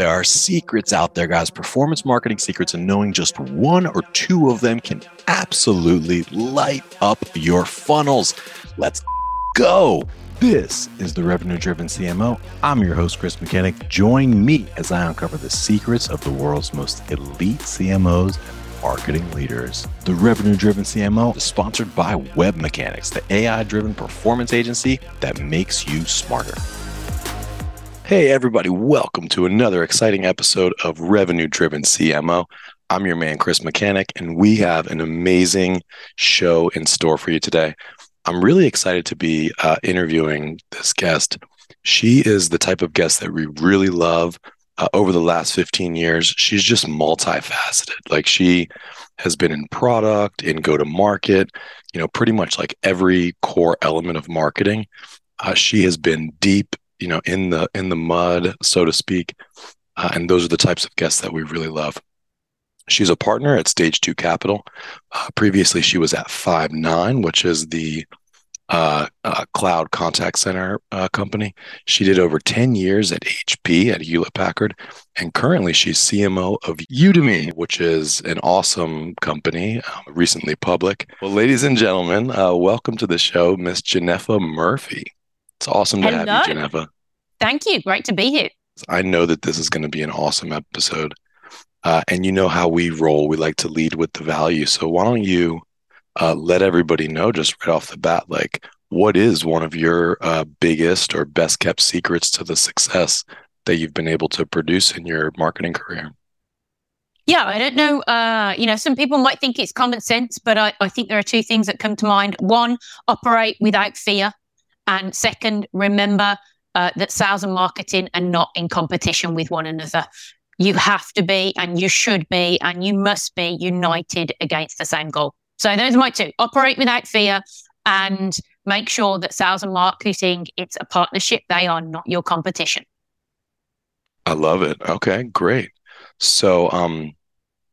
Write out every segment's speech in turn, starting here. There are secrets out there, guys, performance marketing secrets, and knowing just one or two of them can absolutely light up your funnels. Let's go. This is the Revenue Driven CMO. I'm your host, Chris Mechanic. Join me as I uncover the secrets of the world's most elite CMOs and marketing leaders. The Revenue Driven CMO is sponsored by Web Mechanics, the AI-driven performance agency that makes you smarter. Hey, everybody. Welcome to another exciting episode of Revenue Driven CMO. I'm your man, Chris Mechanic, and we have an amazing show in store for you today. I'm really excited to be interviewing this guest. She is the type of guest that we really love. Over the last 15 years, she's just multifaceted. Like, she has been in product, in go-to-market, you know, pretty much like every core element of marketing. She has been deep, you know, in the mud, so to speak. And those are the types of guests that we really love. She's a partner at Stage Two Capital. Previously, she was at Five9, which is the cloud contact center company. She did over 10 years at HP at Hewlett Packard. And currently, she's CMO of Udemy, which is an awesome company, recently public. Well, ladies and gentlemen, welcome to the show, Miss Genefa Murphy. It's awesome to have you, Genefa. Thank you. Great to be here. I know that this is going to be an awesome episode. And you know how we roll. We like to lead with the value. So why don't you let everybody know just right off the bat, like, what is one of your biggest or best kept secrets to the success that you've been able to produce in your marketing career? Yeah, I don't know. Some people might think it's common sense, but I think there are two things that come to mind. One, operate without fear. And second, remember that sales and marketing are not in competition with one another. You have to be, and you should be, and you must be united against the same goal. So those are my two. Operate without fear and make sure that sales and marketing, it's a partnership. They are not your competition. I love it. Okay, great. So,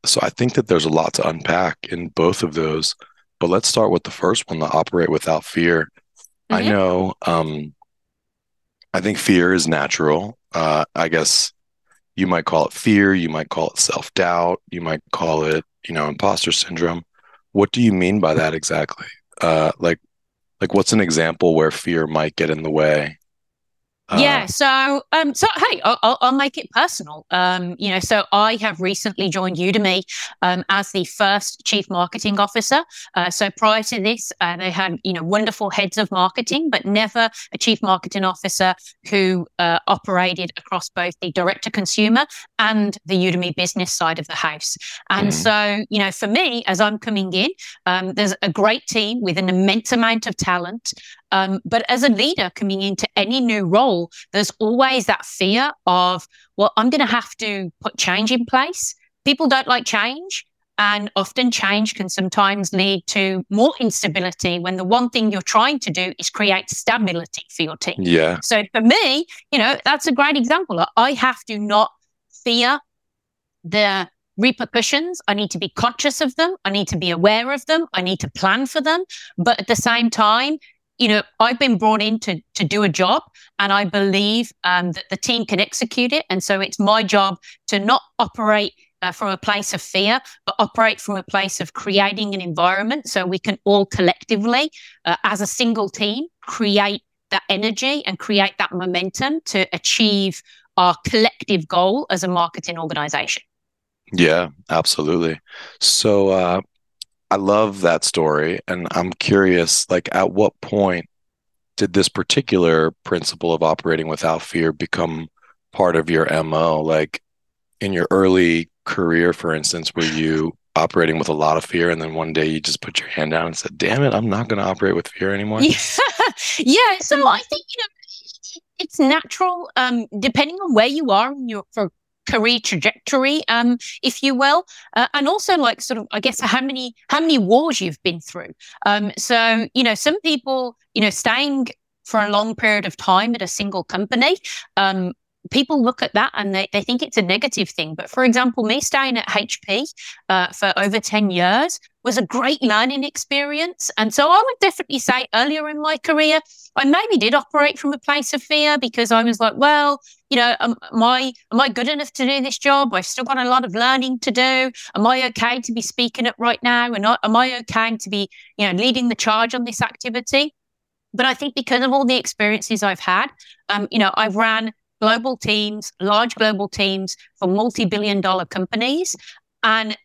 so I think that there's a lot to unpack in both of those, but let's start with the first one, the operate without fear. I know, I think fear is natural. I guess you might call it fear, you might call it self-doubt, you might call it, you know, imposter syndrome. What do you mean by that exactly? Like what's an example where fear might get in the way? Hey, I'll make it personal. So I have recently joined Udemy as the first chief marketing officer. So prior to this, they had, wonderful heads of marketing, but never a chief marketing officer who operated across both the direct-to-consumer and the Udemy business side of the house. And so, for me, as I'm coming in, there's a great team with an immense amount of talent. But as a leader coming into any new role, there's always that fear of, well, I'm going to have to put change in place. People don't like change, and often change can sometimes lead to more instability when the one thing you're trying to do is create stability for your team. Yeah. So for me, that's a great example. I have to not fear the repercussions. I need to be conscious of them. I need to be aware of them. I need to plan for them. But at the same time, I've been brought in to do a job, and I believe that the team can execute it. And so it's my job to not operate from a place of fear, but operate from a place of creating an environment so we can all collectively, as a single team, create that energy and create that momentum to achieve our collective goal as a marketing organization. Yeah, absolutely. So, I love that story, and I'm curious, like, at what point did this particular principle of operating without fear become part of your MO? Like, in your early career, for instance, were you operating with a lot of fear, and then one day you just put your hand down and said, damn it, I'm not going to operate with fear anymore? Yeah. So I think, it's natural, depending on where you are in your career trajectory, if you will, and also, like, sort of, I guess, how many wars you've been through. Some people, staying for a long period of time at a single company, people look at that and they think it's a negative thing. But for example, me staying at HP for over 10 years was a great learning experience. And so I would definitely say earlier in my career, I maybe did operate from a place of fear because I was like, well, you know, am I good enough to do this job? I've still got a lot of learning to do. Am I okay to be speaking up right now? And am I okay to be, you know, leading the charge on this activity? But I think because of all the experiences I've had, you know, I've ran global teams, large global teams for multi-billion-dollar companies. And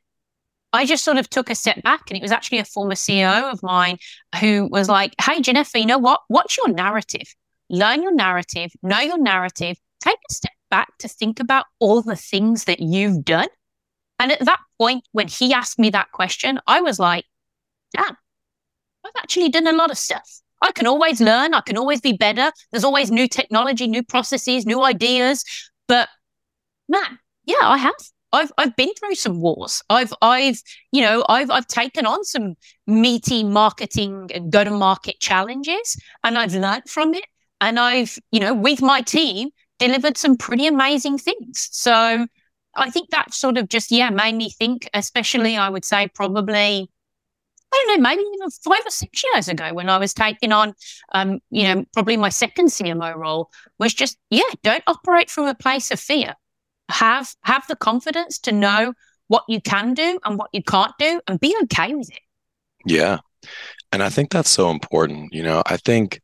I just sort of took a step back, and it was actually a former CEO of mine who was like, hey, Genefa, you know what? What's your narrative? Learn your narrative, know your narrative, take a step back to think about all the things that you've done. And at that point, when he asked me that question, I was like, damn, I've actually done a lot of stuff. I can always learn. I can always be better. There's always new technology, new processes, new ideas. But man, yeah, I have. I've been through some wars. I've taken on some meaty marketing and go-to-market challenges, and I've learned from it. And I've, you know, with my team, delivered some pretty amazing things. So I think that sort of just, yeah, made me think, especially I would say probably, I don't know, maybe even 5 or 6 years ago when I was taking on, you know, probably my second CMO role was just, yeah, don't operate from a place of fear. Have the confidence to know what you can do and what you can't do and be okay with it. Yeah. And I think that's so important. You know, I think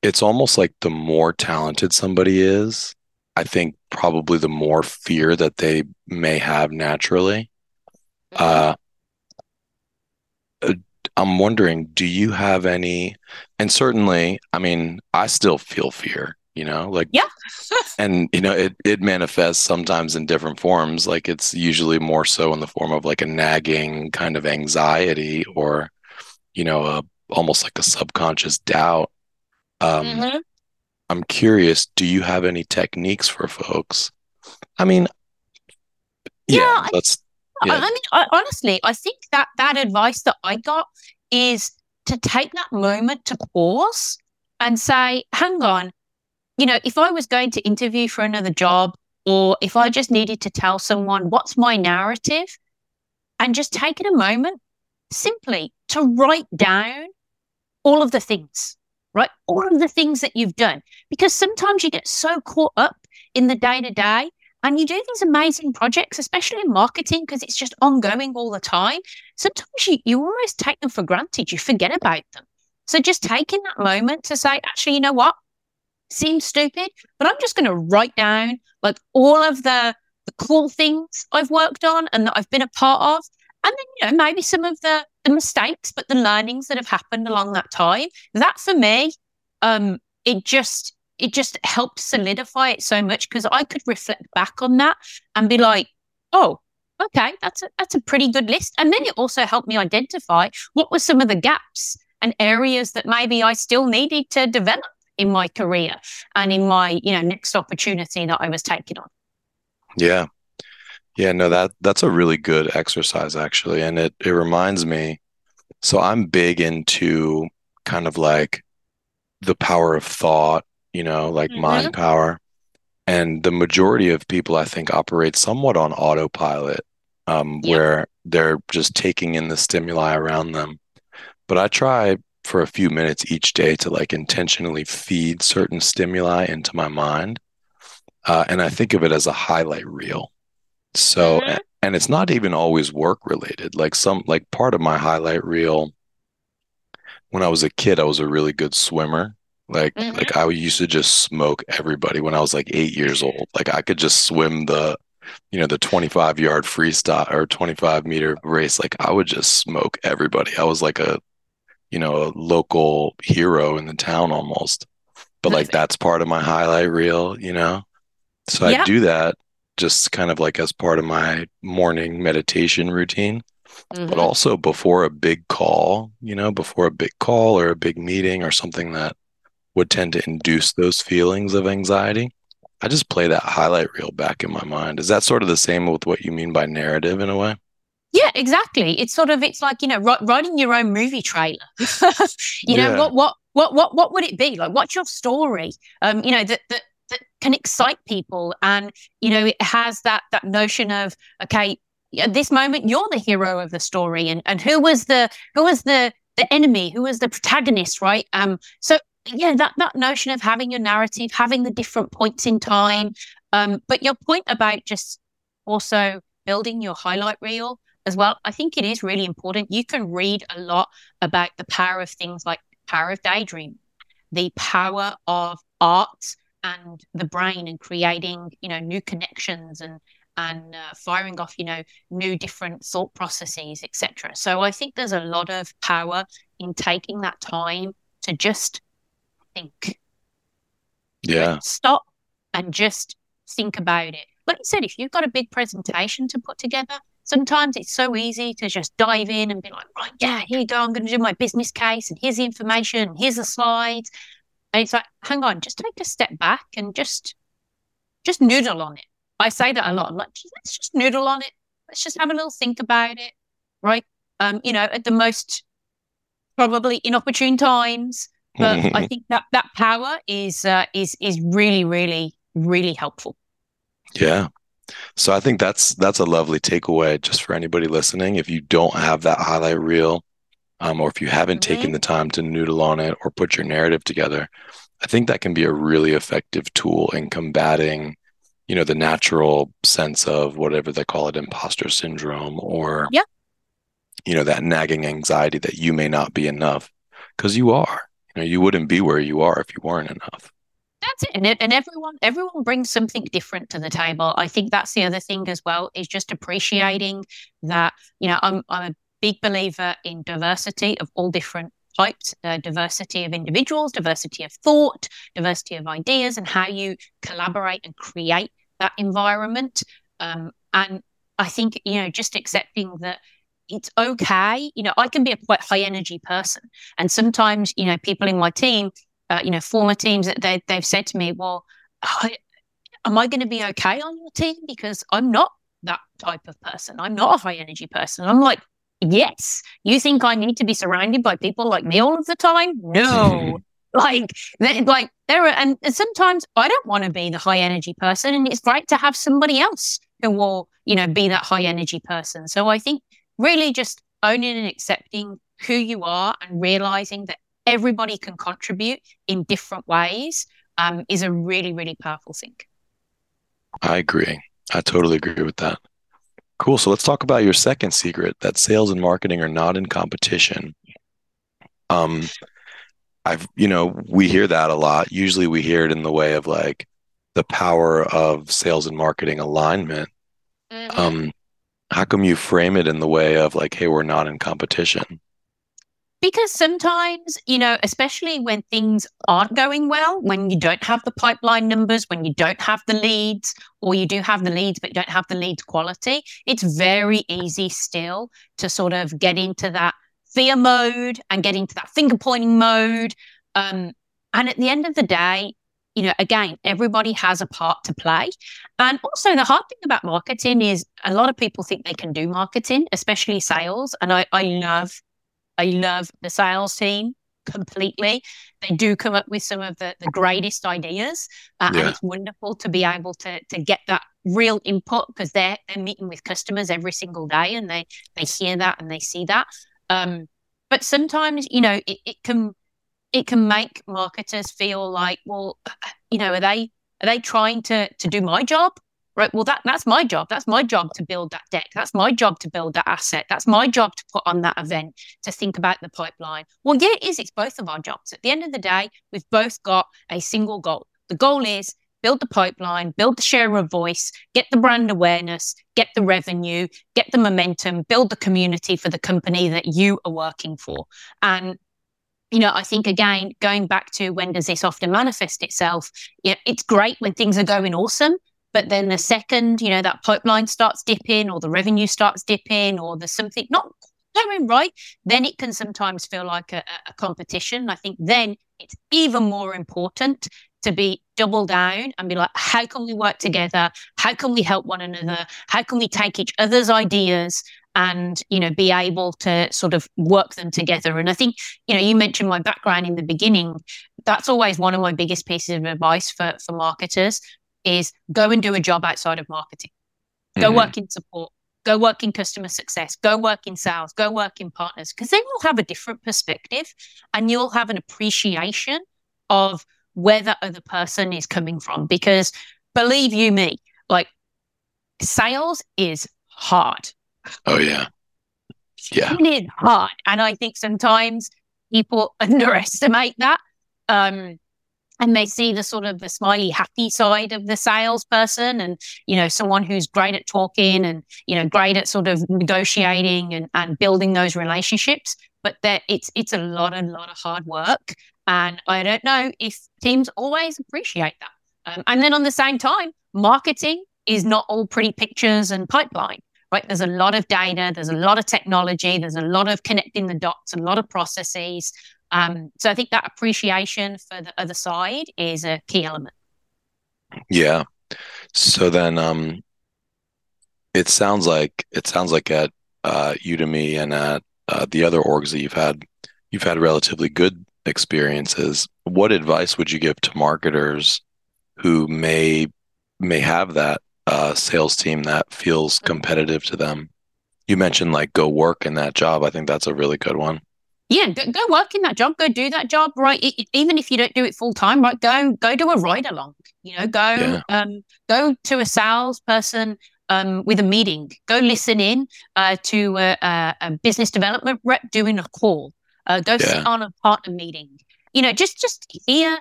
it's almost like the more talented somebody is, I think probably the more fear that they may have naturally. I'm wondering, do you have any, and certainly, I mean, I still feel fear, you know, like, yeah. And, you know, it manifests sometimes in different forms. Like it's usually more so in the form of like a nagging kind of anxiety or, you know, almost like a subconscious doubt. I'm curious, do you have any techniques for folks? I mean, yeah that's... Yeah. I mean, honestly, I think that advice that I got is to take that moment to pause and say, hang on, you know, if I was going to interview for another job or if I just needed to tell someone what's my narrative, and just taking a moment simply to write down all of the things, right? All of the things that you've done, because sometimes you get so caught up in the day-to-day. And you do these amazing projects, especially in marketing, because it's just ongoing all the time. Sometimes you always take them for granted. You forget about them. So just taking that moment to say, actually, you know what? Seems stupid, but I'm just going to write down like all of the cool things I've worked on and that I've been a part of. And then, you know, maybe some of the mistakes, but the learnings that have happened along that time. That for me, it just helped solidify it so much because I could reflect back on that and be like, oh, okay, that's a pretty good list. And then it also helped me identify what were some of the gaps and areas that maybe I still needed to develop in my career and in my, you know, next opportunity that I was taking on. Yeah. Yeah, no, that's a really good exercise actually. And it reminds me, so I'm big into kind of like the power of thought, you know, like mind power. And the majority of people, I think, operate somewhat on autopilot, where they're just taking in the stimuli around them. But I try for a few minutes each day to like intentionally feed certain stimuli into my mind. And I think of it as a highlight reel. So, and it's not even always work related. Like part of my highlight reel, when I was a kid, I was a really good swimmer. Like I used to just smoke everybody when I was like 8 years old. Like I could just swim the 25-yard freestyle or 25-meter race. Like I would just smoke everybody. I was like a local hero in the town almost. But like that's part of my highlight reel, you know? So I do that just kind of like as part of my morning meditation routine. But also before a big call, you know, before a big call or a big meeting or something that would tend to induce those feelings of anxiety, I just play that highlight reel back in my mind. Is that sort of the same with what you mean by narrative in a way? Yeah, exactly. It's like, you know, writing your own movie trailer. you know, what would it be? Like, what's your story? You know, that can excite people. And, you know, it has that notion of, okay, at this moment, you're the hero of the story. And who was the enemy? Who was the protagonist, right? That notion of having your narrative, having the different points in time, but your point about just also building your highlight reel as well, I think it is really important. You can read a lot about the power of things like the power of daydream, the power of art and the brain, and creating, new connections and firing off, new different thought processes, etc. So I think there's a lot of power in taking that time to just think. Yeah. Stop and just think about it. Like you said, if you've got a big presentation to put together, sometimes it's so easy to just dive in and be like, right, yeah, here you go. I'm going to do my business case, and here's the information, and here's the slides. And it's like, hang on, just take a step back and just noodle on it. I say that a lot. I'm like, let's just noodle on it. Let's just have a little think about it, right? At the most probably inopportune times. But I think that power is really, really, really helpful. Yeah. So I think that's a lovely takeaway just for anybody listening. If you don't have that highlight reel, or if you haven't taken the time to noodle on it or put your narrative together, I think that can be a really effective tool in combating, the natural sense of whatever they call it, imposter syndrome, or, that nagging anxiety that you may not be enough, because you are. You wouldn't be where you are if you weren't enough. That's it. And everyone brings something different to the table. I think that's the other thing as well, is just appreciating that, I'm a big believer in diversity of all different types, diversity of individuals, diversity of thought, diversity of ideas, and how you collaborate and create that environment. And I think, just accepting that it's okay. I can be a quite high energy person. And sometimes, people in my team, former teams, that they've said to me, well, am I going to be okay on your team? Because I'm not that type of person. I'm not a high energy person. I'm like, yes, you think I need to be surrounded by people like me all of the time? No. like there are, and sometimes I don't want to be the high energy person, and it's great to have somebody else who will, be that high energy person. So I think really just owning and accepting who you are and realizing that everybody can contribute in different ways is a really, really powerful thing. I agree. I totally agree with that. Cool. So let's talk about your second secret, that sales and marketing are not in competition. We hear that a lot. Usually we hear it in the way of like the power of sales and marketing alignment. Mm-hmm. How come you frame it in the way of like, hey, we're not in competition? Because sometimes, especially when things aren't going well, when you don't have the pipeline numbers, when you don't have the leads, or you do have the leads but you don't have the leads quality, it's very easy still to sort of get into that fear mode and get into that finger pointing mode. And at the end of the day, again, everybody has a part to play. And also the hard thing about marketing is a lot of people think they can do marketing, especially sales. And I love the sales team completely. They do come up with some of the greatest ideas. And it's wonderful to be able to get that real input, because they're meeting with customers every single day, and they hear that and they see that. But sometimes, it can make marketers feel like, well, are they trying to do my job? Right. Well, that's my job. That's my job to build that deck. That's my job to build that asset. That's my job to put on that event, to think about the pipeline. Well, yeah, it is. It's both of our jobs. At the end of the day, we've both got a single goal. The goal is build the pipeline, build the share of voice, get the brand awareness, get the revenue, get the momentum, build the community for the company that you are working for. And, I think, again, going back to when does this often manifest itself? Yeah, it's great when things are going awesome. But then the second, that pipeline starts dipping, or the revenue starts dipping, or there's something not going right, then it can sometimes feel like a competition. I think then it's even more important to be double down and be like, how can we work together? How can we help one another? How can we take each other's ideas and, be able to sort of work them together? And I think, you mentioned my background in the beginning. That's always one of my biggest pieces of advice for marketers, is go and do a job outside of marketing. Go work in support. Go work in customer success, go work in sales, go work in partners, because then you'll have a different perspective and you'll have an appreciation of where that other person is coming from. Because believe you me, like, sales is hard. Oh, yeah. Yeah. It is hard. And I think sometimes people underestimate that. And they see the sort of the smiley, happy side of the salesperson and, you know, someone who's great at talking and, you know, great at sort of negotiating and building those relationships. But that it's a lot of hard work. And I don't know if teams always appreciate that. And then on the same time, marketing is not all pretty pictures and pipeline, right? There's a lot of data. There's a lot of technology. There's a lot of connecting the dots, a lot of processes. So I think that appreciation for the other side is a key element. Yeah. So then, it sounds like at Udemy and at the other orgs that you've had relatively good experiences. What advice would you give to marketers who may have that sales team that feels competitive to them? You mentioned like go work in that job. I think that's a really good one. Yeah, go work in that job. Go do that job, right? Even if you don't do it full time, right? Go do a ride along. You know, go to a salesperson with a meeting. Go listen in to a business development rep doing a call. Sit on a partner meeting. You know, just hear,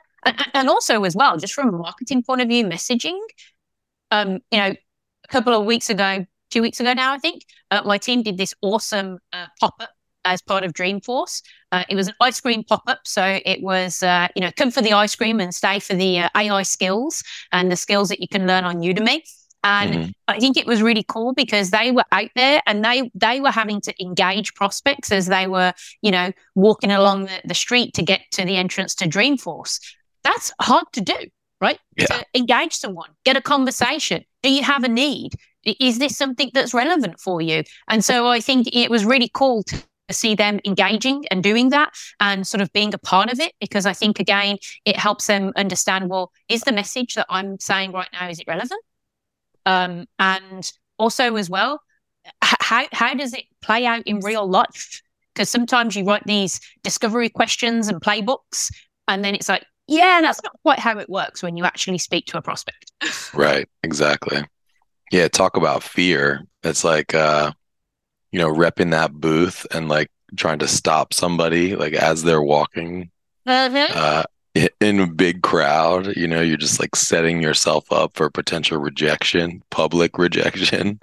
and also as well, just from a marketing point of view, messaging. You know, a couple of weeks ago, 2 weeks ago now, I think my team did this awesome pop up as part of Dreamforce. It was an ice cream pop-up. So it was, come for the ice cream and stay for the AI skills and the skills that you can learn on Udemy. And I think it was really cool because they were out there and they were having to engage prospects as they were, you know, walking along the street to get to the entrance to Dreamforce. That's hard to do, right? Yeah. To engage someone, get a conversation. Do you have a need? Is this something that's relevant for you? And so I think it was really cool to see them engaging and doing that and sort of being a part of it, because I think again it helps them understand, well, is the message that I'm saying right now, is it relevant? And also as well, how does it play out in real life? Because sometimes you write these discovery questions and playbooks and then it's like, yeah, that's not quite how it works when you actually speak to a prospect. Right, exactly. Yeah, talk about fear. It's like you know, repping that booth and like trying to stop somebody like as they're walking in a big crowd, you know, you're just like setting yourself up for potential rejection, public rejection.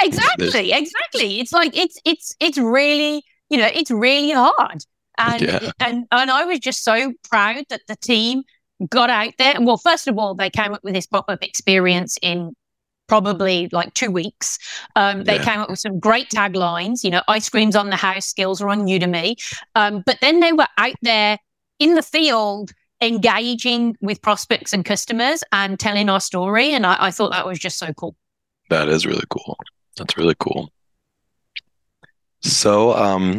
Exactly. It's like, it's really, you know, it's really hard. And, and I was just so proud that the team got out there. Well, first of all, they came up with this pop-up experience in probably like 2 weeks. They came up with some great taglines, you know, ice cream's on the house, skills are on Udemy. But then they were out there in the field engaging with prospects and customers and telling our story. And I thought that was just so cool. That is really cool. That's really cool. So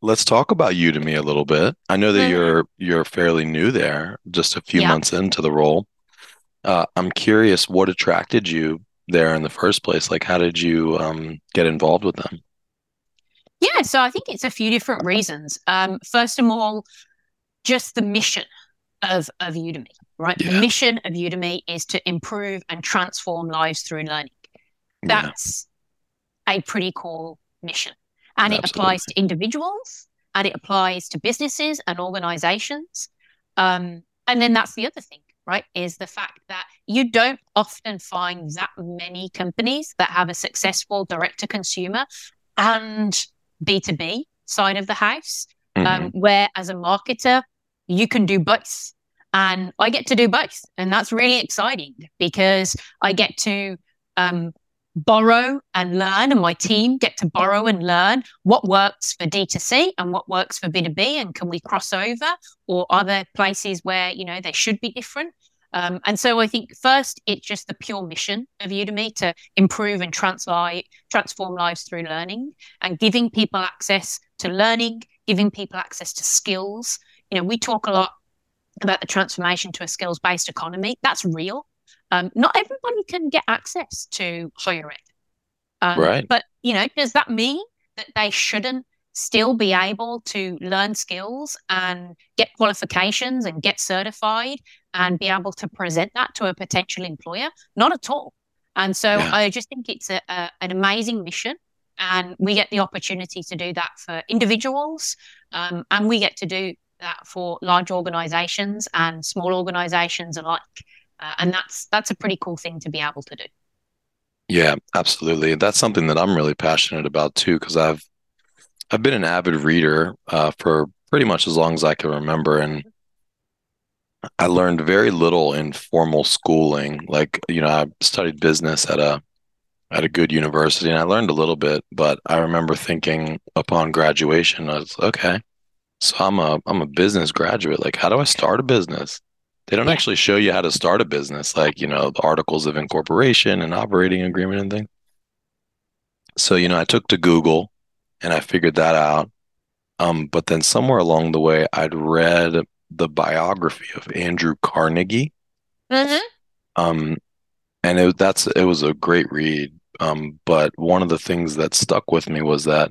let's talk about Udemy a little bit. I know that you're fairly new there, just a few months into the role. I'm curious, what attracted you there in the first place? Like, how did you get involved with them? Yeah, so I think it's a few different reasons. First of all, just the mission of Udemy, right? Yeah. The mission of Udemy is to improve and transform lives through learning. That's a pretty cool mission. And Absolutely. It applies to individuals and it applies to businesses and organizations. And then that's the other thing, right, is the fact that you don't often find that many companies that have a successful direct-to-consumer and B2B side of the house, where as a marketer, you can do both. And I get to do both. And that's really exciting because I get to borrow and learn, and my team get to borrow and learn what works for D2C and what works for B2B, and can we cross over, or are there places where, you know, they should be different? And so I think first it's just the pure mission of Udemy to improve and transform lives through learning and giving people access to learning, giving people access to skills. You know, we talk a lot about the transformation to a skills-based economy. That's real. Not everybody can get access to higher ed. Right. But, you know, does that mean that they shouldn't still be able to learn skills and get qualifications and get certified and be able to present that to a potential employer? Not at all. And so I just think it's an amazing mission, and we get the opportunity to do that for individuals, and we get to do that for large organizations and small organizations alike. And that's a pretty cool thing to be able to do. Yeah, absolutely. That's something that I'm really passionate about too, because I've been an avid reader for pretty much as long as I can remember. And I learned very little in formal schooling. Like, you know, I studied business at a good university, and I learned a little bit, but I remember thinking upon graduation, I was, okay, so I'm a business graduate. Like, how do I start a business? They don't actually show you how to start a business, like, you know, the articles of incorporation and operating agreement and things. So, you know, I took to Google and I figured that out. But then somewhere along the way, I'd read the biography of Andrew Carnegie. Mm-hmm. And it was a great read. But one of the things that stuck with me was that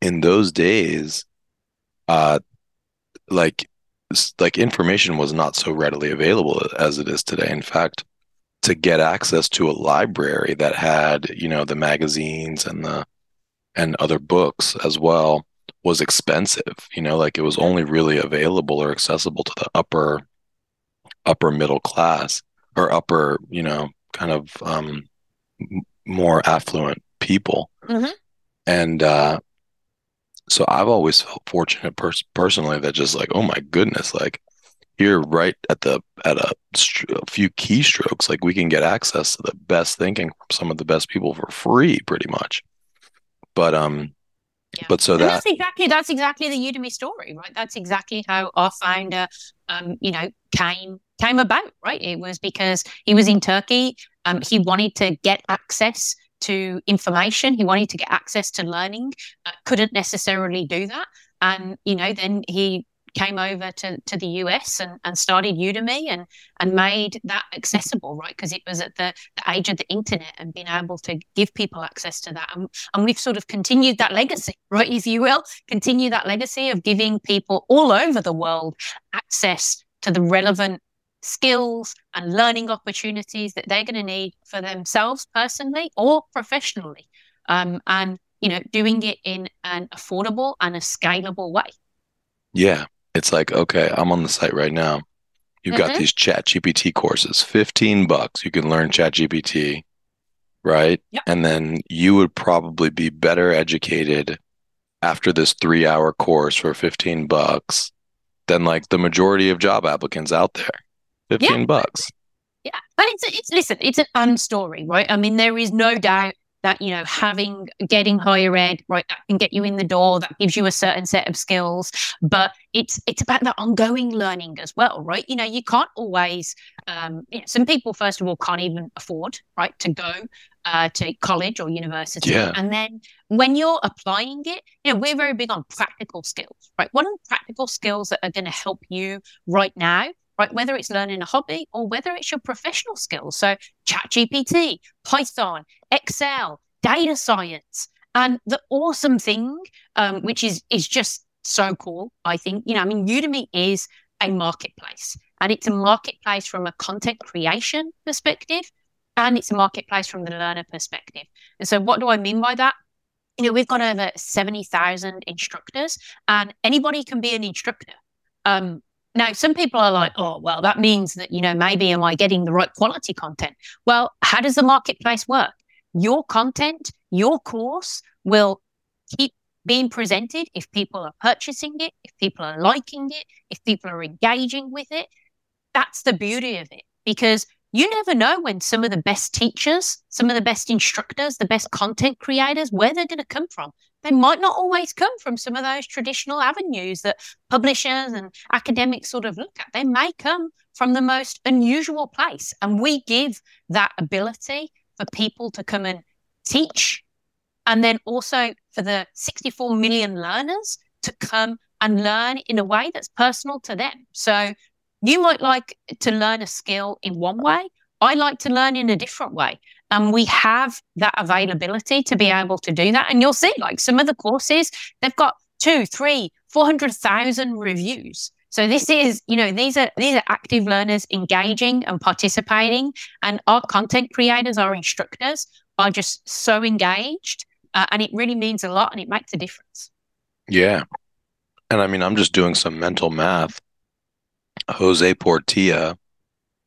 in those days, like information was not so readily available as it is today. In fact, to get access to a library that had, you know, the magazines and other books as well was expensive, you know, like it was only really available or accessible to the upper middle class or upper, you know, kind of more affluent people. Mm-hmm. And so I've always felt fortunate personally that just like, oh my goodness, like here right at a few keystrokes, like we can get access to the best thinking from some of the best people for free pretty much. But that's exactly the Udemy story, right? That's exactly how our founder, you know, came about, right? It was because he was in Turkey. He wanted to get access to information. He wanted to get access to learning. Couldn't necessarily do that, and you know, then he came over to the US and started Udemy and made that accessible, right? Because it was at the age of the internet and being able to give people access to that. And we've sort of continued that legacy, right, if you will, continue that legacy of giving people all over the world access to the relevant skills and learning opportunities that they're going to need for themselves personally or professionally. And, you know, doing it in an affordable and a scalable way. Yeah. It's like, okay, I'm on the site right now. You've got these ChatGPT courses, $15. You can learn ChatGPT, right? Yep. And then you would probably be better educated after this 3-hour course for $15 than like the majority of job applicants out there. $15. Yeah. And it's an unstory, right? I mean, there is no doubt that, you know, getting higher ed, right, that can get you in the door, that gives you a certain set of skills, but it's about that ongoing learning as well, right? You know, you can't always, you know, some people, first of all, can't even afford, right, to go to college or university. Yeah. And then when you're applying it, you know, we're very big on practical skills, right? What are the practical skills that are going to help you right now? Right, whether it's learning a hobby or whether it's your professional skills. So ChatGPT, Python, Excel, data science, and the awesome thing, which is just so cool, I think. You know, I mean, Udemy is a marketplace, and it's a marketplace from a content creation perspective, and it's a marketplace from the learner perspective. And so what do I mean by that? You know, we've got over 70,000 instructors, and anybody can be an instructor. Now, some people are like, oh, well, that means that, you know, maybe am I getting the right quality content? Well, how does the marketplace work? Your content, your course will keep being presented if people are purchasing it, if people are liking it, if people are engaging with it. That's the beauty of it, because you never know when some of the best teachers, some of the best instructors, the best content creators, where they're going to come from. They might not always come from some of those traditional avenues that publishers and academics sort of look at. They may come from the most unusual place. And we give that ability for people to come and teach. And then also for the 64 million learners to come and learn in a way that's personal to them. So you might like to learn a skill in one way. I like to learn in a different way. And we have that availability to be able to do that. And you'll see, like, some of the courses, they've got 200,000 to 400,000 reviews. So this is, you know, these are active learners engaging and participating, and our content creators, our instructors are just so engaged, and it really means a lot, and it makes a difference. Yeah. And I mean, I'm just doing some mental math. Jose Portilla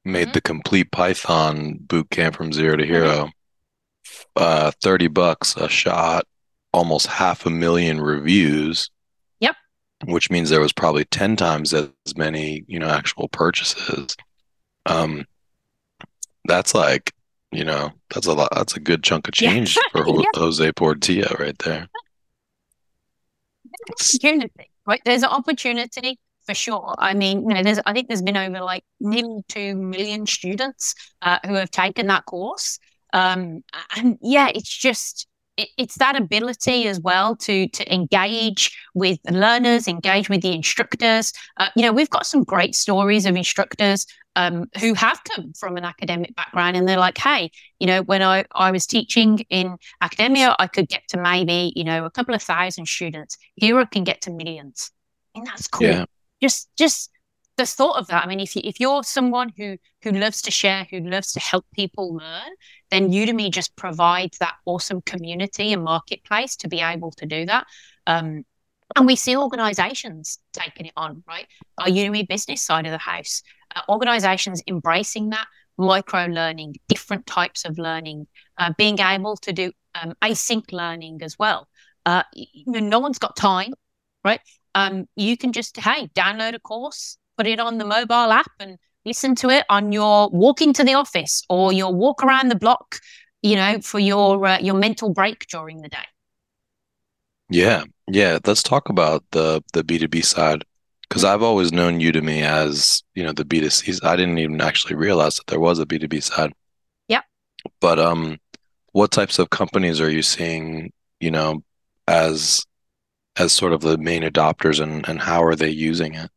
made the Complete Python bootcamp from zero to hero, $30 a shot, almost 500,000 reviews. Yep. Which means there was probably 10 times as many, you know, actual purchases. That's like, you know, that's a lot. That's a good chunk of change for Jose Portilla right there. There's an opportunity, right? There's an opportunity. For sure. I mean, you know, I think there's been over like nearly 2 million students who have taken that course. And yeah, it's that ability as well to engage with the learners, engage with the instructors. You know, we've got some great stories of instructors who have come from an academic background, and they're like, hey, you know, when I was teaching in academia, I could get to maybe, you know, a couple of thousand students. Here I can get to millions. And that's cool. Yeah. Just the thought of that. I mean, if you're someone who loves to share, who loves to help people learn, then Udemy just provides that awesome community and marketplace to be able to do that. And we see organizations taking it on, right? Our Udemy business side of the house, organizations embracing that micro-learning, different types of learning, being able to do async learning as well. You know, no one's got time, right? You can just, hey, download a course, put it on the mobile app and listen to it on your walk into the office or your walk around the block, you know, for your mental break during the day. Yeah. Yeah. Let's talk about the B2B side, because I've always known Udemy as, you know, the B2C. I didn't even actually realize that there was a B2B side. Yeah. But what types of companies are you seeing, you know, as sort of the main adopters, and how are they using it?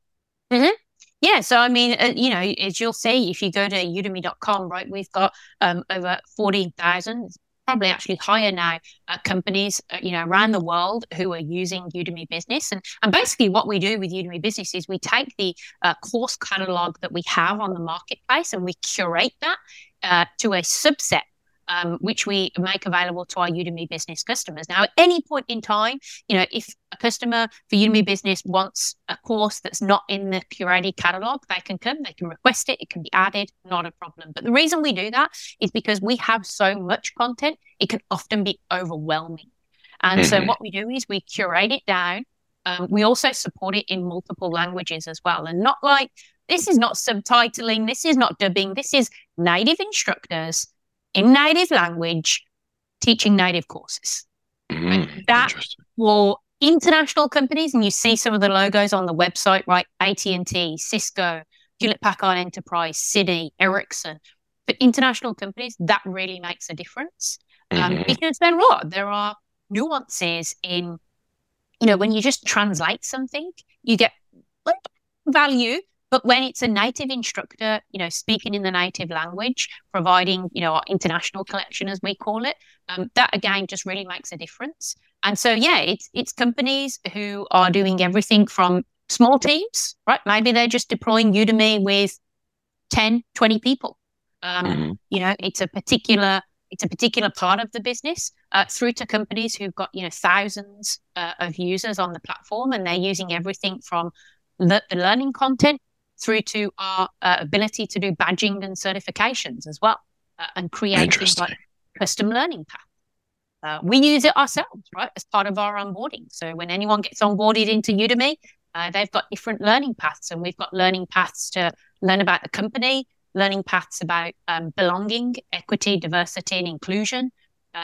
Mm-hmm. Yeah. So, I mean, you know, as you'll see, if you go to udemy.com, right, we've got over 14,000, probably actually higher now, companies, you know, around the world who are using Udemy Business. And basically what we do with Udemy Business is we take the course catalog that we have on the marketplace and we curate that to a subset, which we make available to our Udemy Business customers. Now, at any point in time, you know, if a customer for Udemy Business wants a course that's not in the curated catalog, they can come, they can request it, it can be added, not a problem. But the reason we do that is because we have so much content, it can often be overwhelming. And so what we do is we curate it down. We also support it in multiple languages as well. And not like, this is not subtitling, this is not dubbing, this is native instructors in native language, teaching native courses. Right? That will international companies, and you see some of the logos on the website, right? AT&T, Cisco, Hewlett Packard Enterprise, Citi, Ericsson. But international companies, that really makes a difference. Because then what? There are nuances in, you know, when you just translate something, you get value. But when it's a native instructor, you know, speaking in the native language, providing, you know, our international collection, as we call it, that again just really makes a difference. And so, yeah, it's companies who are doing everything from small teams, right? Maybe they're just deploying Udemy with 10, 20 people. You know, it's a particular part of the business, through to companies who've got, you know, thousands of users on the platform, and they're using everything from the learning content through to our ability to do badging and certifications as well, and creating like custom learning paths. We use it ourselves, right, as part of our onboarding. So when anyone gets onboarded into Udemy, they've got different learning paths, and we've got learning paths to learn about the company, learning paths about belonging, equity, diversity, and inclusion,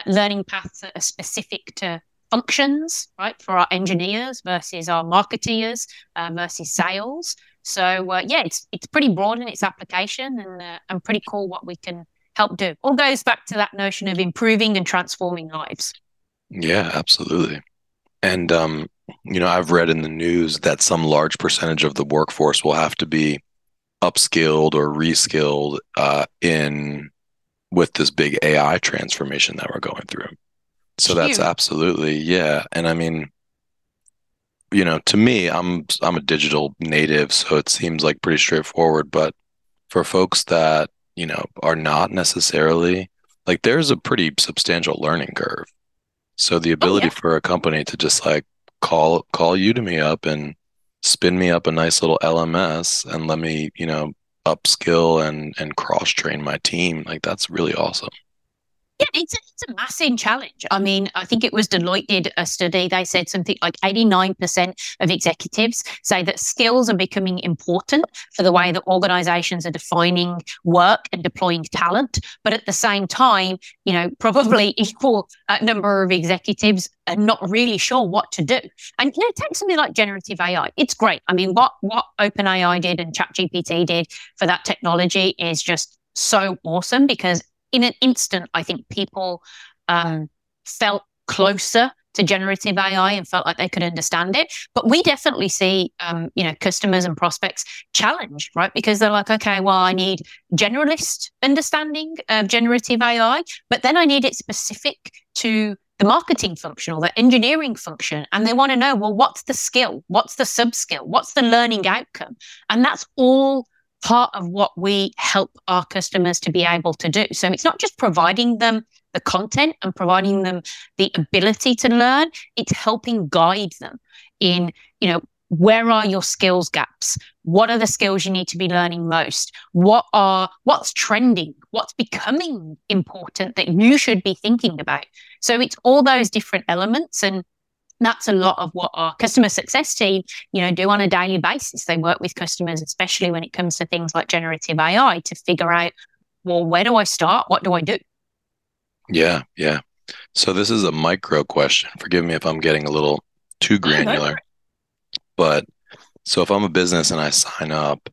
learning paths that are specific to functions, right, for our engineers versus our marketeers versus sales. So yeah, it's pretty broad in its application, and pretty cool what we can help do. All goes back to that notion of improving and transforming lives. Yeah, absolutely. And you know, I've read in the news that some large percentage of the workforce will have to be upskilled or reskilled in with this big AI transformation that we're going through. So that's absolutely, yeah. And I mean, you know, to me, I'm a digital native, so it seems like pretty straightforward. But for folks that, you know, are not necessarily, like, there's a pretty substantial learning curve. So the ability for a company to just like call Udemy up and spin me up a nice little LMS and let me, you know, upskill and cross train my team, like, that's really awesome. Yeah, it's a massive challenge. I mean, I think it was Deloitte did a study. They said something like 89% of executives say that skills are becoming important for the way that organizations are defining work and deploying talent. But at the same time, you know, probably equal number of executives are not really sure what to do. And, you know, take something like generative AI. It's great. I mean, what OpenAI did and ChatGPT did for that technology is just so awesome, because in an instant, I think people felt closer to generative AI and felt like they could understand it. But we definitely see, you know, customers and prospects challenged, right? Because they're like, okay, well, I need generalist understanding of generative AI, but then I need it specific to the marketing function or the engineering function. And they want to know, well, what's the skill? What's the sub-skill? What's the learning outcome? And that's all part of what we help our customers to be able to do. So it's not just providing them the content and providing them the ability to learn, it's helping guide them in, you know, where are your skills gaps? What are the skills you need to be learning most? What's trending? What's becoming important that you should be thinking about? So it's all those different elements, and that's a lot of what our customer success team, you know, do on a daily basis. They work with customers, especially when it comes to things like generative AI, to figure out, well, where do I start? What do I do? Yeah, yeah. So this is a micro question. Forgive me if I'm getting a little too granular. But so if I'm a business and I sign up,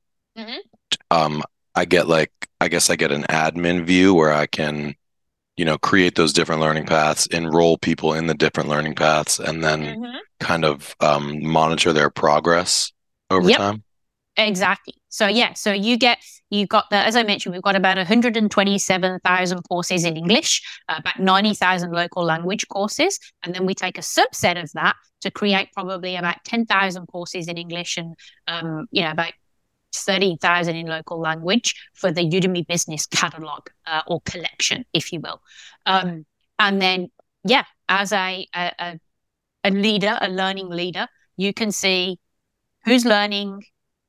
I get like, I guess I get an admin view where I can, you know, create those different learning paths, enroll people in the different learning paths, and then kind of monitor their progress over time. Exactly. So yeah, so you've got the, as I mentioned, we've got about 127,000 courses in English, about 90,000 local language courses. And then we take a subset of that to create probably about 10,000 courses in English and, you know, about 30,000 in local language for the Udemy business catalog or collection, if you will. And then, yeah, as a leader, a learning leader, you can see who's learning,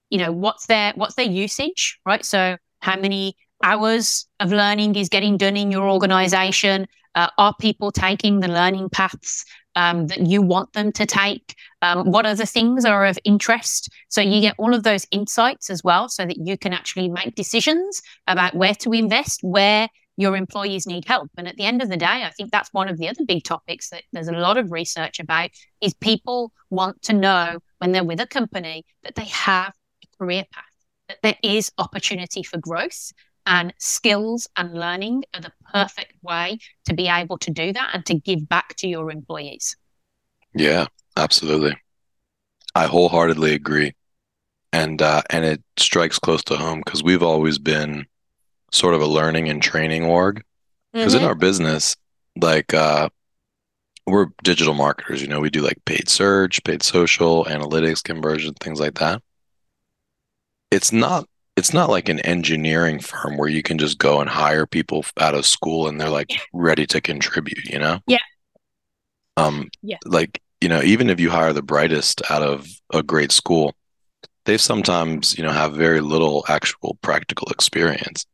you know, what's their usage, right? So how many hours of learning is getting done in your organization? Are people taking the learning paths that you want them to take? What other things are of interest? So you get all of those insights as well, so that you can actually make decisions about where to invest, where your employees need help. And at the end of the day, I think that's one of the other big topics that there's a lot of research about, is people want to know when they're with a company that they have a career path, that there is opportunity for growth. And skills and learning are the perfect way to be able to do that and to give back to your employees. Yeah, absolutely. I wholeheartedly agree. And it strikes close to home, because we've always been sort of a learning and training org. Because in our business, like we're digital marketers, you know, we do like paid search, paid social, analytics, conversion, things like that. It's not like an engineering firm where you can just go and hire people out of school and they're like ready to contribute, you know? Yeah. Like, you know, even if you hire the brightest out of a great school, they sometimes, you know, have very little actual practical experience.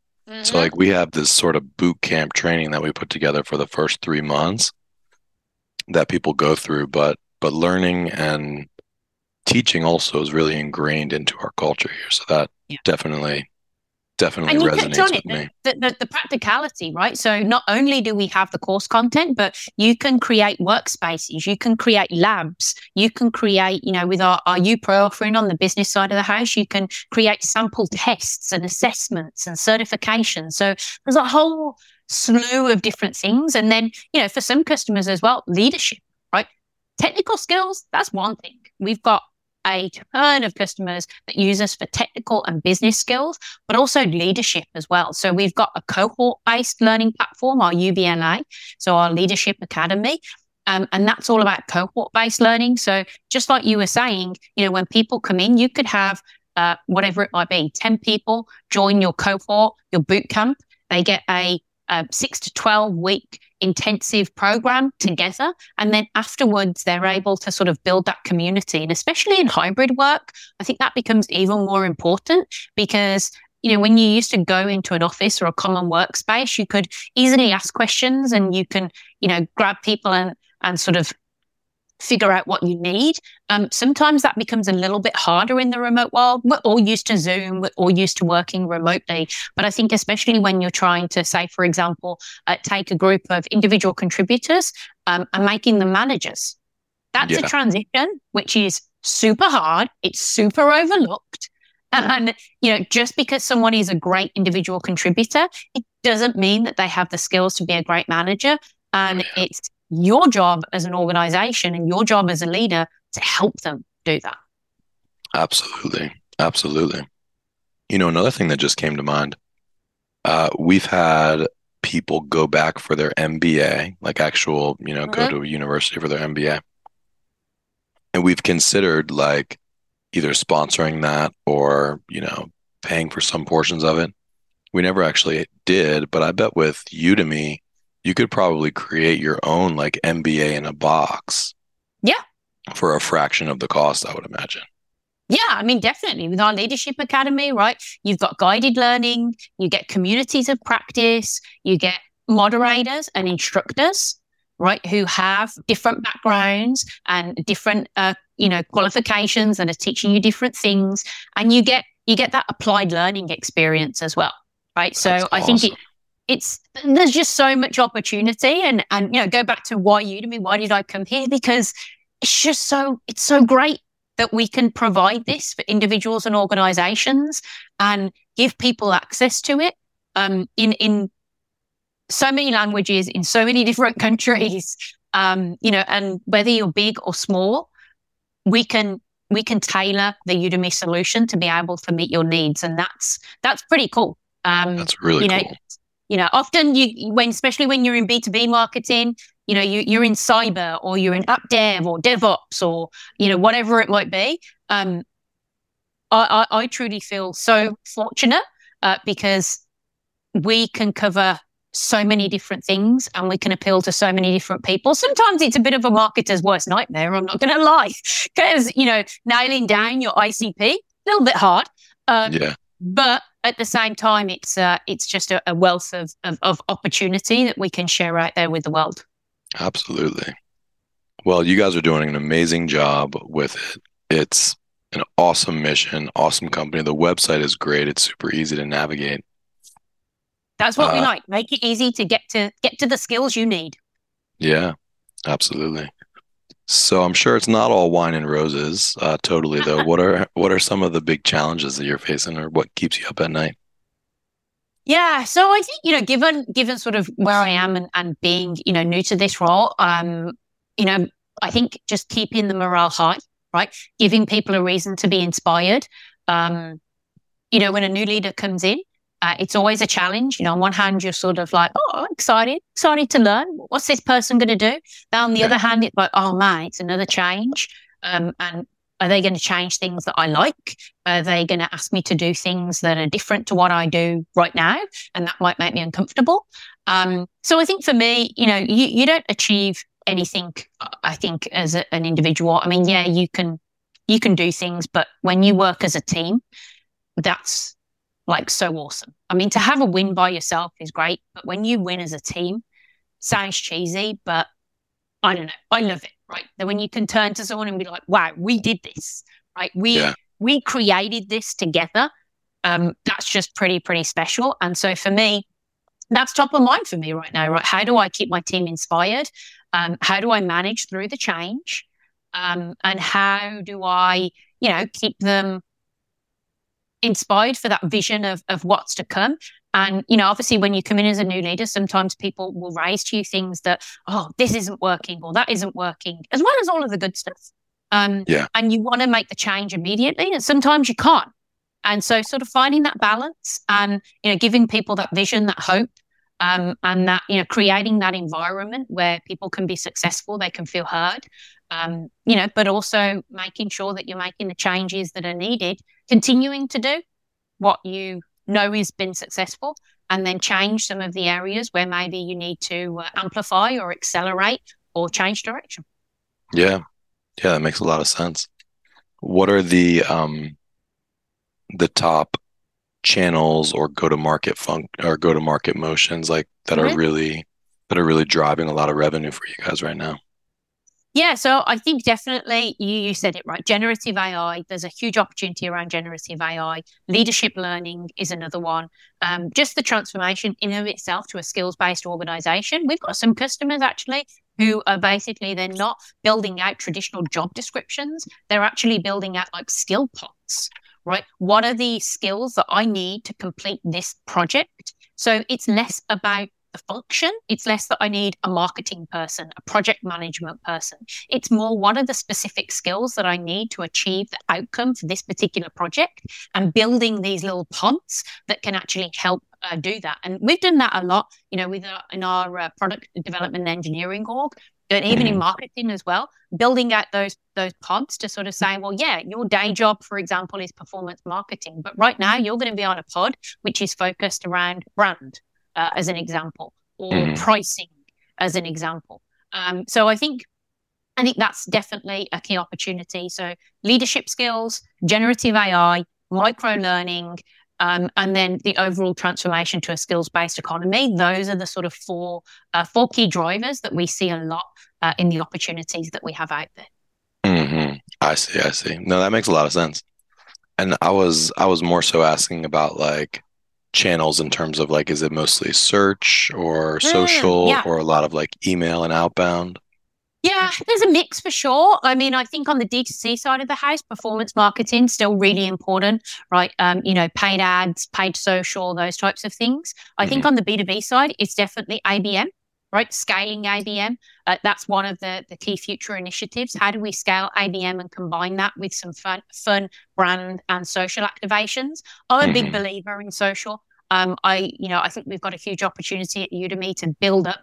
So like we have this sort of boot camp training that we put together for the first 3 months that people go through, but learning and teaching also is really ingrained into our culture here. So that definitely and you resonates on it, with me. The practicality, right? So not only do we have the course content, but you can create workspaces, you can create labs, you can create, you know, with our UPro offering on the business side of the house, you can create sample tests and assessments and certifications. So there's a whole slew of different things. And then, you know, for some customers as well, leadership, right? Technical skills, that's one thing. We've got a ton of customers that use us for technical and business skills, but also leadership as well. So we've got a cohort-based learning platform, our UBLA, so our Leadership Academy. And that's all about cohort-based learning. So just like you were saying, you know, when people come in, you could have whatever it might be, 10 people join your cohort, your boot camp. They get a 6 to 12 week intensive program together. And then afterwards, they're able to sort of build that community. And especially in hybrid work, I think that becomes even more important because, you know, when you used to go into an office or a common workspace, you could easily ask questions and you can, you know, grab people and sort of figure out what you need. Sometimes that becomes a little bit harder in the remote world. We're all used to Zoom. We're all used to working remotely. But I think especially when you're trying to, say, for example, take a group of individual contributors and making them managers, that's a transition, which is super hard. It's super overlooked. And, you know, just because someone is a great individual contributor, it doesn't mean that they have the skills to be a great manager. And it's your job as an organization and your job as a leader to help them do that. Absolutely. Absolutely. You know, another thing that just came to mind, we've had people go back for their MBA, like actual, you know, go to a university for their MBA. And we've considered like either sponsoring that or, you know, paying for some portions of it. We never actually did, but I bet with Udemy, you could probably create your own like MBA in a box. Yeah. For a fraction of the cost, I would imagine. Yeah, I mean, definitely. With our Leadership Academy, right? You've got guided learning, you get communities of practice, you get moderators and instructors, right? Who have different backgrounds and different, you know, qualifications and are teaching you different things. And you get that applied learning experience as well, right? That's awesome. I think It's there's just so much opportunity and you know, go back to why Udemy, why did I come here? Because it's just so great that we can provide this for individuals and organizations and give people access to it in so many languages, in so many different countries, you know, and whether you're big or small, we can tailor the Udemy solution to be able to meet your needs, and that's pretty cool. That's really cool. You know, often especially when you're in B2B marketing, you know, you're in cyber or you're in app dev or DevOps or, you know, whatever it might be. I truly feel so fortunate because we can cover so many different things and we can appeal to so many different people. Sometimes it's a bit of a marketer's worst nightmare, I'm not going to lie, because, you know, nailing down your ICP, a little bit hard. But at the same time, it's just a wealth of opportunity that we can share out there with the world. Absolutely. Well, you guys are doing an amazing job with it. It's an awesome mission, awesome company. The website is great. It's super easy to navigate. That's what we like. Make it easy to get to the skills you need. Yeah, absolutely. So I'm sure it's not all wine and roses, totally, though. What are some of the big challenges that you're facing or what keeps you up at night? Yeah, so I think, you know, given sort of where I am and being, you know, new to this role, you know, I think just keeping the morale high, right? Giving people a reason to be inspired. You know, when a new leader comes in, it's always a challenge. You know, on one hand, you're sort of like, oh, I'm excited to learn. What's this person going to do? Then on the other hand, it's like, oh, man, it's another change. And are they going to change things that I like? Are they going to ask me to do things that are different to what I do right now? And that might make me uncomfortable. So I think for me, you know, you don't achieve anything, I think, as an individual. I mean, yeah, you can do things, but when you work as a team, that's like so awesome. I mean, to have a win by yourself is great, but when you win as a team, sounds cheesy, but I don't know. I love it, right? That when you can turn to someone and be like, wow, we did this, right? We created this together. That's just pretty special. And so for me, that's top of mind for me right now, right? How do I keep my team inspired? How do I manage through the change? And how do I, you know, keep them inspired for that vision of what's to come? And, you know, obviously when you come in as a new leader, sometimes people will raise to you things that, oh, this isn't working or that isn't working, as well as all of the good stuff. And you want to make the change immediately, and sometimes you can't. And so sort of finding that balance and, you know, giving people that vision, that hope, and that, you know, creating that environment where people can be successful, they can feel heard, you know, but also making sure that you're making the changes that are needed, continuing to do what you know has been successful, and then change some of the areas where maybe you need to amplify or accelerate or change direction. Yeah. Yeah, that makes a lot of sense. What are the top channels or go-to-market motions like that mm-hmm. are really driving a lot of revenue for you guys right now? Yeah, so I think definitely you said it right. Generative AI, there's a huge opportunity around generative AI. Leadership learning is another one. Just the transformation in and of itself to a skills-based organization. We've got some customers actually who are basically, they're not building out traditional job descriptions. They're actually building out like skill pots, right? What are the skills that I need to complete this project? So it's less about the function. It's less that I need a marketing person, a project management person. It's more, what are the specific skills that I need to achieve the outcome for this particular project, and building these little pods that can actually help do that. And we've done that a lot, you know, in our product development and engineering org, and even in marketing as well, building out those pods to sort of say, well, yeah, your day job, for example, is performance marketing, but right now you're going to be on a pod which is focused around brand, as an example, or pricing as an example. So I think that's definitely a key opportunity. So leadership skills, generative AI, micro-learning, and then the overall transformation to a skills-based economy. Those are the sort of four key drivers that we see a lot in the opportunities that we have out there. Mm-hmm. I see. No, that makes a lot of sense. And I was more so asking about like channels in terms of like, is it mostly search or social or a lot of like email and outbound? Yeah, there's a mix for sure. I mean, I think on the D2C side of the house, performance marketing still really important, right? You know, paid ads, paid social, those types of things. I think on the B2B side, it's definitely ABM, right? Scaling ABM. That's one of the key future initiatives. How do we scale ABM and combine that with some fun brand and social activations? I'm a big believer in social. I think we've got a huge opportunity at Udemy to build up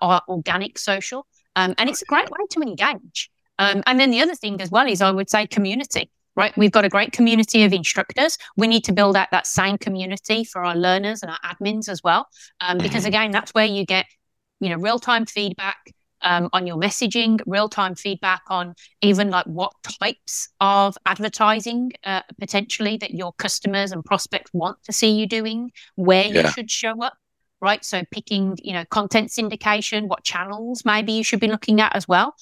our organic social. And it's a great way to engage. And then the other thing as well is I would say community, right? We've got a great community of instructors. We need to build out that same community for our learners and our admins as well. Because again, that's where you get, you know, real-time feedback on your messaging, real-time feedback on even like what types of advertising potentially that your customers and prospects want to see you doing, where you should show up. Right. So picking, you know, content syndication, what channels maybe you should be looking at as well.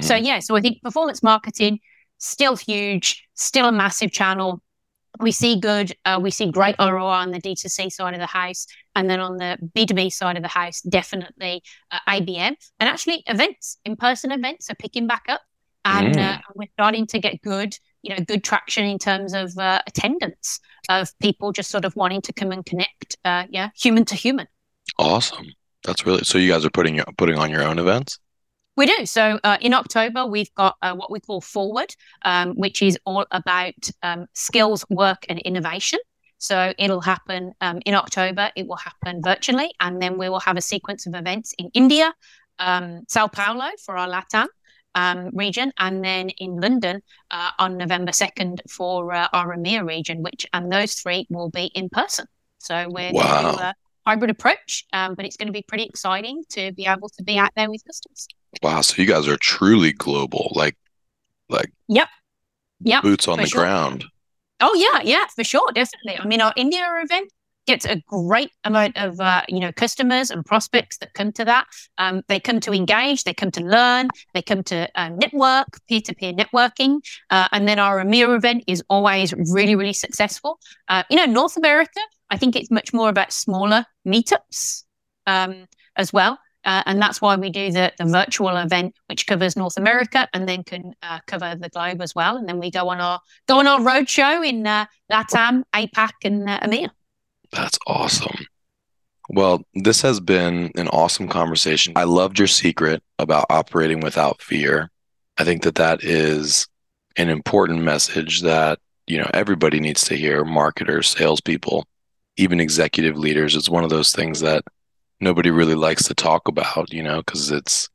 So I think performance marketing, still huge, still a massive channel. We see great ROI on the D2C side of the house. And then on the B2B side of the house, definitely ABM. And actually events, in-person events are picking back up. And we're starting to get good traction in terms of attendance of people just sort of wanting to come and connect, human to human. Awesome. That's really, so you guys are putting on your own events? We do. So in October, we've got what we call Forward, which is all about skills, work and innovation. So it'll happen in October, it will happen virtually. And then we will have a sequence of events in India, Sao Paulo for our LATAM region, and then in London on November 2nd for our EMEA region, and those three will be in person. So we're doing a hybrid approach, but it's going to be pretty exciting to be able to be out there with customers. Wow, so you guys are truly global, like yep, boots on the ground. Oh yeah, for sure, definitely. I mean, our India event gets a great amount of customers and prospects that come to that. They come to engage, they come to learn, they come to network, peer-to-peer networking. And then our EMEA event is always really, really successful. North America, I think it's much more about smaller meetups as well. And that's why we do the virtual event, which covers North America and then can cover the globe as well. And then we go on our roadshow in LATAM, APAC and EMEA. That's awesome. Well, this has been an awesome conversation. I loved your secret about operating without fear. I think that that is an important message that, you know, everybody needs to hear, marketers, salespeople, even executive leaders. It's one of those things that nobody really likes to talk about, you know, because it's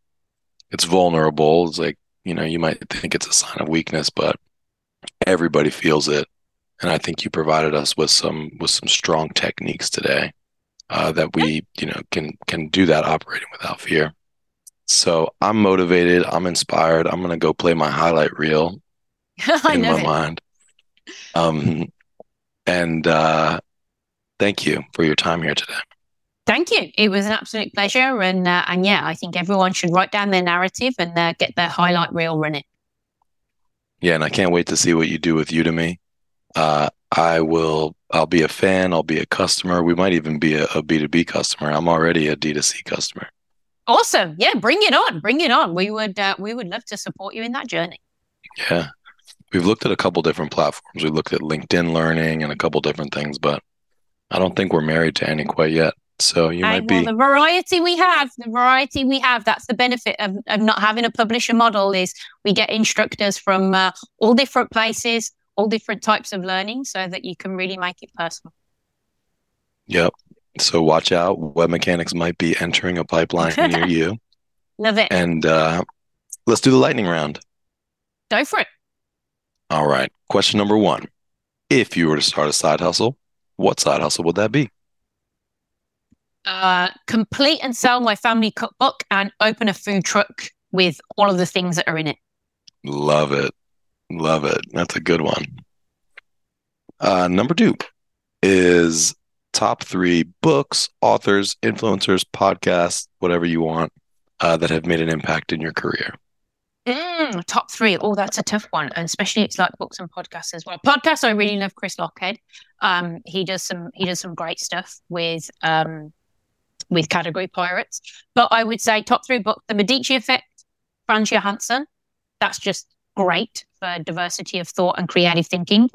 vulnerable. It's like, you know, you might think it's a sign of weakness, but everybody feels it. And I think you provided us with some strong techniques today that we, you know, can do that operating without fear. So I'm motivated. I'm inspired. I'm going to go play my highlight reel in my mind. And thank you for your time here today. Thank you. It was an absolute pleasure. And yeah, I think everyone should write down their narrative and get their highlight reel running. Yeah. And I can't wait to see what you do with Udemy. I'll be a fan. I'll be a customer. We might even be a B2B customer. I'm already a D2C customer. Awesome. Yeah. Bring it on. Bring it on. We would love to support you in that journey. Yeah. We've looked at a couple different platforms. We looked at LinkedIn Learning and a couple different things, but I don't think we're married to any quite yet. So you might be. Well, the variety we have, that's the benefit of not having a publisher model is we get instructors from all different places, all different types of learning so that you can really make it personal. Yep. So watch out. Web Mechanics might be entering a pipeline near you. Love it. And let's do the lightning round. Go for it. All right. Question number one. If you were to start a side hustle, what side hustle would that be? Complete and sell my family cookbook and open a food truck with all of the things that are in it. Love it. Love it. That's a good one. Number two is top three books, authors, influencers, podcasts, whatever you want, that have made an impact in your career. Top three. Oh, that's a tough one. And especially it's like books and podcasts as well. Podcasts, I really love Chris Lockhead. He does some great stuff with Category Pirates. But I would say top three book, The Medici Effect, Franz Johansson. That's just great for diversity of thought and creative thinking.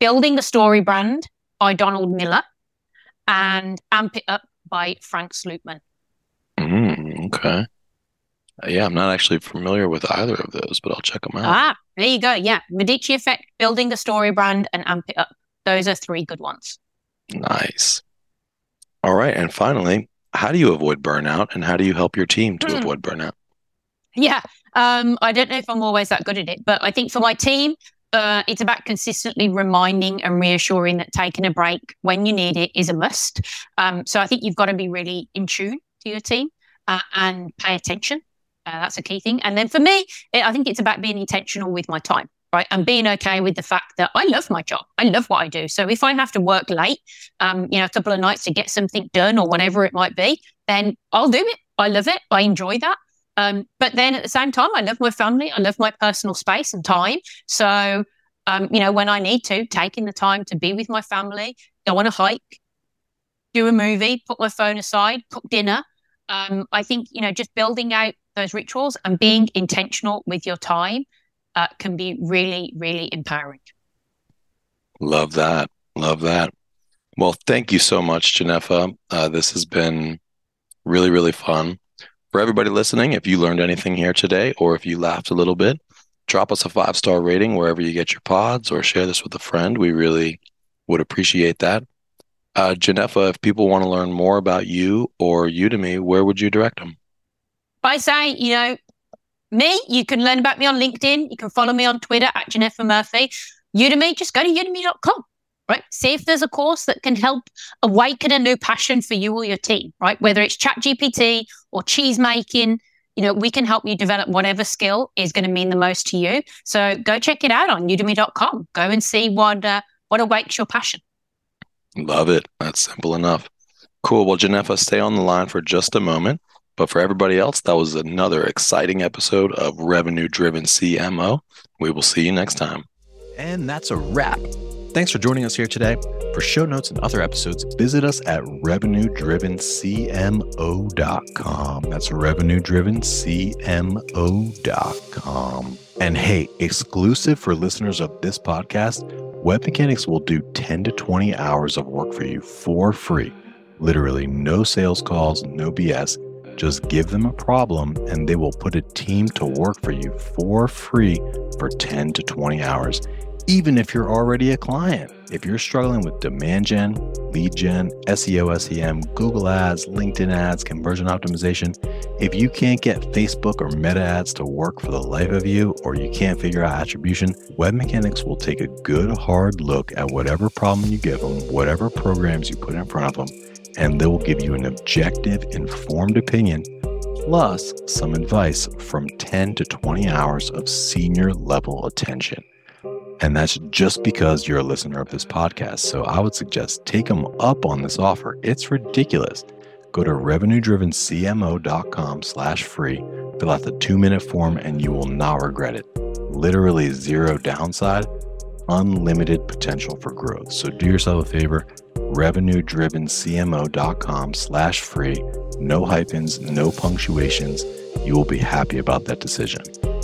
Building the Story Brand by Donald Miller and Amp It Up by Frank Slootman. Okay. Yeah, I'm not actually familiar with either of those, but I'll check them out. There you go. Yeah. Medici Effect, Building the Story Brand, and Amp It Up. Those are three good ones. Nice. All right. And finally, how do you avoid burnout and how do you help your team to avoid burnout? Yeah. I don't know if I'm always that good at it, but I think for my team, it's about consistently reminding and reassuring that taking a break when you need it is a must. So I think you've got to be really in tune to your team and pay attention. That's a key thing. And then for me, I think it's about being intentional with my time, right? And being okay with the fact that I love my job. I love what I do. So if I have to work late, a couple of nights to get something done or whatever it might be, then I'll do it. I love it. I enjoy that. But then at the same time, I love my family. I love my personal space and time. So, when I need to, taking the time to be with my family, go on a hike, do a movie, put my phone aside, cook dinner. I think, just building out those rituals and being intentional with your time can be really, really empowering. Love that. Love that. Well, thank you so much, Genefa. This has been really, really fun. For everybody listening, if you learned anything here today or if you laughed a little bit, drop us a 5-star rating wherever you get your pods or share this with a friend. We really would appreciate that. Genefa, if people want to learn more about you or Udemy, where would you direct them? I say, you can learn about me on LinkedIn. You can follow me on Twitter at Genefa Murphy. Udemy, just go to udemy.com, right? See if there's a course that can help awaken a new passion for you or your team, right? Whether it's ChatGPT or cheese making, we can help you develop whatever skill is going to mean the most to you. So go check it out on udemy.com. Go and see what awakes your passion. Love it. That's simple enough. Cool. Well, Genefa, stay on the line for just a moment. But for everybody else, that was another exciting episode of Revenue Driven CMO. We will see you next time. And that's a wrap. Thanks for joining us here today. For show notes and other episodes, visit us at revenuedrivencmo.com. That's revenuedrivencmo.com. And hey, exclusive for listeners of this podcast, Web Mechanics will do 10 to 20 hours of work for you for free. Literally no sales calls, no BS. Just give them a problem and they will put a team to work for you for free for 10 to 20 hours, even if you're already a client. If you're struggling with demand gen, lead gen, SEO, SEM, Google ads, LinkedIn ads, conversion optimization, if you can't get Facebook or Meta ads to work for the life of you, or you can't figure out attribution, Web Mechanics will take a good hard look at whatever problem you give them, whatever programs you put in front of them, and they will give you an objective, informed opinion, plus some advice from 10 to 20 hours of senior level attention. And that's just because you're a listener of this podcast. So I would suggest take them up on this offer. It's ridiculous. Go to revenuedrivencmo.com/free, fill out the 2-minute form, and you will not regret it. Literally zero downside, unlimited potential for growth. So do yourself a favor, revenuedrivencmo.com/free, no hyphens, no punctuations. You will be happy about that decision.